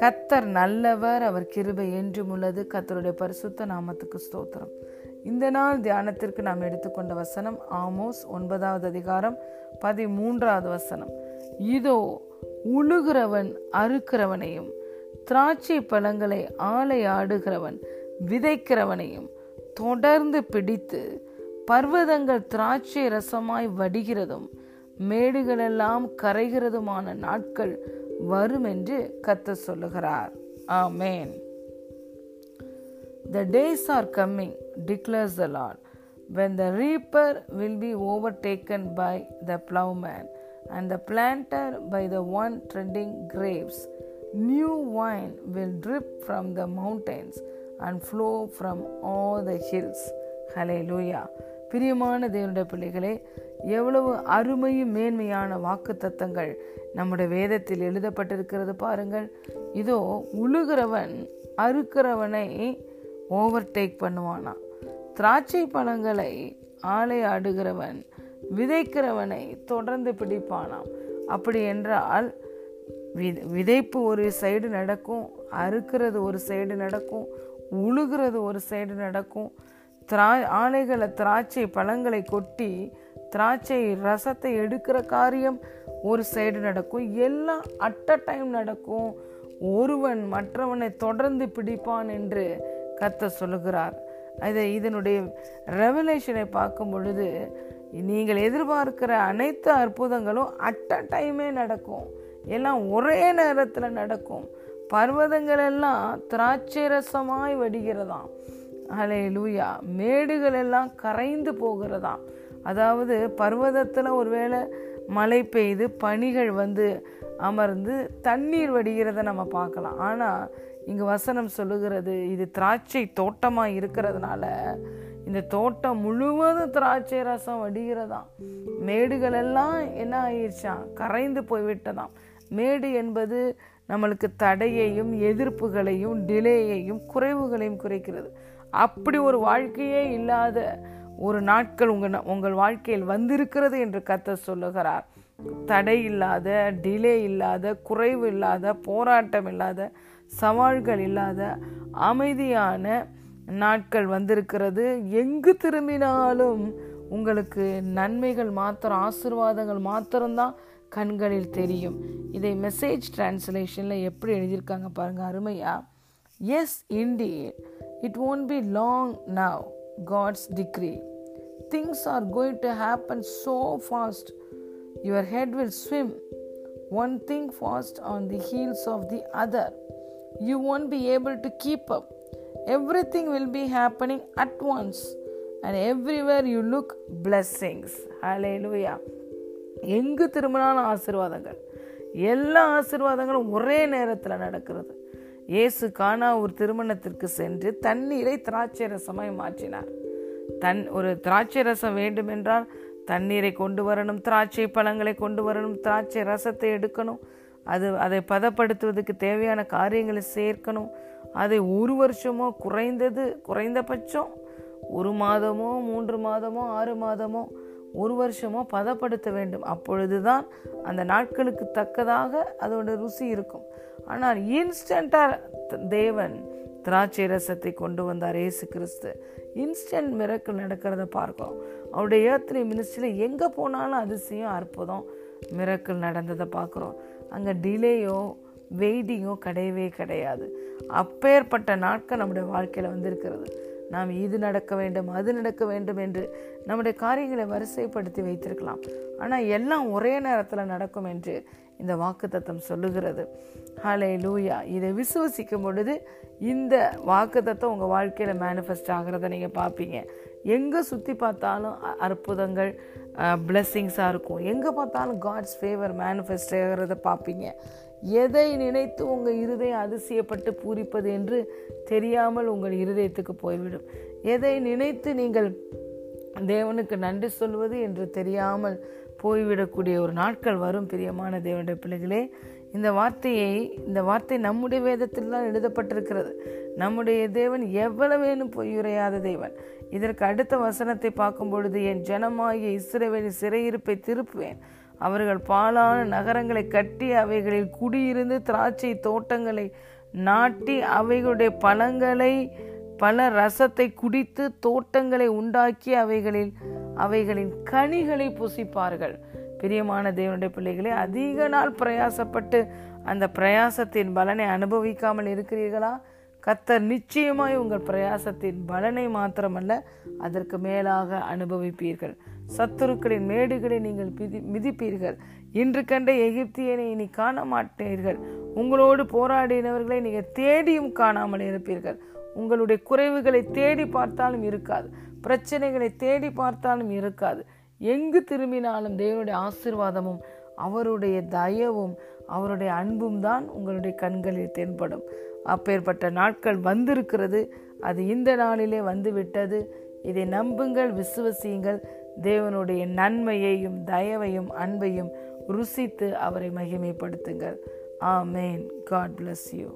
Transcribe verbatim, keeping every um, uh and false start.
கர்த்தர் நல்லவர், அவர் கிருபை என்றும் உள்ளது. கர்த்தருடைய பரிசுத்த நாமத்துக்கு ஸ்தோத்திரம். இந்த நாள் தியானத்திற்கு நாம் எடுத்துக்கொண்ட வசனம் ஆமோஸ் ஒன்பதாவது அதிகாரம் பதிமூன்றாவது வசனம். இதோ, உழுகிறவன் அறுக்கிறவனையும், திராட்சை பழங்களை ஆளை ஆடுகிறவன் விதைக்கிறவனையும் தொடர்ந்து பிடித்து, பர்வதங்கள் திராட்சை ரசமாய் வடிகிறதும் மேடுகளெல்லாம் கரைகிறதுமான நாட்கள் வரும் என்று கர்த்தர் சொல்லுகிறார். ஆமென். The days are coming, declares the Lord, when the reaper will be overtaken by the plowman and the planter by the one treading grapes. New wine will drip from the mountains and flow from all the hills. Hallelujah. பிரியமான தேவனுடைய பிள்ளைகளே, எவ்வளவு அருமையும் மேன்மையான வாக்கு தத்தங்கள் நம்முடைய வேதத்தில் எழுதப்பட்டிருக்கிறது பாருங்கள். இதோ, உழுகிறவன் அறுக்கிறவனை ஓவர்டேக் பண்ணுவானா, திராட்சை பழங்களை ஆளை ஆடுகிறவன் விதைக்கிறவனை தொடர்ந்து பிடிப்பானாம். அப்படி என்றால் விதை விதைப்பு ஒரு சைடு நடக்கும், அறுக்கிறது ஒரு சைடு நடக்கும், உழுகிறது ஒரு சைடு நடக்கும், திரா ஆலைகளை திராட்சை பழங்களை கொட்டி திராட்சை ரசத்தை எடுக்கிற காரியம் ஒரு சைடு நடக்கும். எல்லாம் அட் அ டைம் நடக்கும். ஒருவன் மற்றவனை தொடர்ந்து பிடிப்பான் என்று கர்த்தர் சொல்லுகிறார். இதை இதனுடைய ரெவலேஷனை பார்க்கும் பொழுது நீங்கள் எதிர்பார்க்கிற அனைத்து அற்புதங்களும் அட் அ டைமே நடக்கும், எல்லாம் ஒரே நேரத்தில் நடக்கும். பர்வதங்கள் எல்லாம் திராட்சை ரசமாய் வடிகிறதாம். ஹல்லேலூயா. மேடுகள் எல்லாம் கரைந்து போகிறதாம். அதாவது பர்வதத்தில் ஒருவேளை மழை பெய்து பனிகள் வந்து அமர்ந்து தண்ணீர் வடிகிறத நம்ம பார்க்கலாம். ஆனால் இங்கே வசனம் சொல்லுகிறது, இது திராட்சை தோட்டமாக இருக்கிறதுனால இந்த தோட்டம் முழுவதும் திராட்சை ரசம் வடிகிறதாம். மேடுகள் எல்லாம் என்ன ஆயிடுச்சாம், கரைந்து போய்விட்டதாம். மேடு என்பது நம்மளுக்கு தடையையும் எதிர்ப்புகளையும் டிலேயையும் குறைவுகளையும் குறைக்கிறது. அப்படி ஒரு வாழ்க்கையே இல்லாத ஒரு நாட்கள் உங்கள் உங்கள் வாழ்க்கையில் வந்திருக்கிறது என்று கர்த்தர் சொல்லுகிறார். தடை இல்லாத, டிலே இல்லாத, குறைவு இல்லாத, போராட்டம் இல்லாத, சவால்கள் இல்லாத அமைதியான நாட்கள் வந்திருக்கிறது. எங்கு திரும்பினாலும் உங்களுக்கு நன்மைகள் மாத்திரம், ஆசீர்வாதங்கள் மாத்திரம்தான் கண்களில் தெரியும். இதை மெசேஜ் டிரான்ஸ்லேஷனில் எப்படி எழுதியிருக்காங்க பாருங்கள், அருமையா. Yes indeed, it won't be long now, God's decree. Things are going to happen so fast, your head will swim, one thing fast on the heels of the other. You won't be able to keep up. Everything will be happening at once, and everywhere you look, blessings. Hallelujah. எங்கு திரும்பினாலும் ஆசீர்வாதங்கள், எல்லா ஆசீர்வாதங்களும் ஒரே நேரத்தில் நடக்கிறது. இயேசு கானா ஒரு திருமணத்திற்கு சென்று தண்ணீரை திராட்சை ரசமாய் மாற்றினார். தன் ஒரு திராட்சை ரசம் வேண்டுமென்றால் தண்ணீரை கொண்டு வரணும், திராட்சை பழங்களை கொண்டு வரணும், திராட்சை ரசத்தை எடுக்கணும், அது அதை பதப்படுத்துவதற்கு தேவையான காரியங்களை சேர்க்கணும். அதை ஒரு வருஷமோ குறைந்தது குறைந்தபட்சம் ஒரு மாதமோ மூன்று மாதமோ ஆறு மாதமோ ஒரு வருஷமோ பதப்படுத்த வேண்டும். அப்பொழுதுதான் அந்த நாட்களுக்கு தக்கதாக அதோட ருசி இருக்கும். ஆனால் இன்ஸ்டண்ட்டாக தேவன் திராட்சை ரசத்தை கொண்டு வந்தார் இயேசு கிறிஸ்து. இன்ஸ்டன்ட் மிரக்கல் நடக்கிறத பார்க்கிறோம். அவருடைய ஏர்த்லி மினிஸ்ட்ரியில் எங்கே போனாலும் அதிசயம், அற்புதம், மிரக்கல் நடந்ததை பார்க்குறோம். அங்கே டிலேயோ வெயிட்டிங்கோ கிடையவே கிடையாது. அப்பேற்பட்ட நாட்கள் நம்முடைய வாழ்க்கையில் வந்திருக்கிறது. நாம் இது நடக்க வேண்டும், அது நடக்க வேண்டும் என்று நம்முடைய காரியங்களை வரிசைப்படுத்தி வைத்திருக்கலாம். ஆனால் எல்லாம் ஒரே நேரத்தில் நடக்கும் என்று இந்த வாக்குத்தத்தம் சொல்லுகிறது. ஹல்லேலூயா. இதை விசுவசிக்கும் பொழுது இந்த வாக்குத்தத்தம் உங்கள் வாழ்க்கையில் மேனிஃபெஸ்ட் ஆகிறத நீங்கள் பார்ப்பீங்க. எங்கே சுற்றி பார்த்தாலும் அற்புதங்கள், பிளெஸ்ஸிங்ஸாக இருக்கும். எங்கே பார்த்தாலும் காட்ஸ் ஃபேவர் மேனிஃபெஸ்ட் ஆகிறத பார்ப்பீங்க. எதை நினைத்து உங்கள் இருதயம் அதிசயப்பட்டு பூரிப்பது என்று தெரியாமல் உங்கள் இருதயத்துக்கு போய்விடும். எதை நினைத்து நீங்கள் தேவனுக்கு நன்றி சொல்வது என்று தெரியாமல் போய்விடக்கூடிய ஒரு நாட்கள் வரும். பிரியமான தேவனுடைய பிள்ளைகளே, இந்த வார்த்தையை இந்த வார்த்தை நம்முடைய வேதத்தில் தான் எழுதப்பட்டிருக்கிறது. நம்முடைய தேவன் எவ்வளவேனும் பொய்யுரையாத தேவன். இதற்கு அடுத்த வசனத்தை பார்க்கும் பொழுது, என் ஜனமாகிய இஸ்ரவேலின் சிறையிருப்பை திருப்புவேன், அவர்கள் பாலான நகரங்களை கட்டி அவைகளில் குடியிருந்து திராட்சை தோட்டங்களை நாட்டி அவைகளுடைய பழங்களை பல ரசத்தை குடித்து தோட்டங்களை உண்டாக்கி அவைகளில் அவைகளின் கனிகளை புசிப்பார்கள். பிரியமான தேவனுடைய பிள்ளைகளே, அதிக நாள் பிரயாசப்பட்டு அந்த பிரயாசத்தின் பலனை அனுபவிக்காமல் இருக்கிறீர்களா? கர்த்தர் நிச்சயமாய் உங்கள் பிரயாசத்தின் பலனை மாத்திரமல்ல, அதற்கு மேலாக அனுபவிப்பீர்கள். சத்துருக்களின் மேடுகளை நீங்கள் மிதி மிதிப்பீர்கள் இன்று கண்ட எகிப்தியனை இனி காண மாட்டீர்கள். உங்களோடு போராடினவர்களை நீங்கள் தேடியும் காணாமல் இருப்பீர்கள். உங்களுடைய குறைவுகளை தேடி பார்த்தாலும் இருக்காது, பிரச்சனைகளை தேடி பார்த்தாலும் இருக்காது. எங்கு திரும்பினாலும் தேவனுடைய ஆசீர்வாதமும் அவருடைய தயவும் அவருடைய அன்பும் தான் உங்களுடைய கண்களில் தென்படும். அப்பேற்பட்ட நாட்கள் வந்திருக்கிறது, அது இந்த நாளிலே வந்துவிட்டது. இதை நம்புங்கள், விசுவசியுங்கள். தேவனுடைய நன்மையையும் தயவையும் அன்பையும் ருசித்து அவரை மகிமைப்படுத்துங்கள். ஆமேன். God bless you.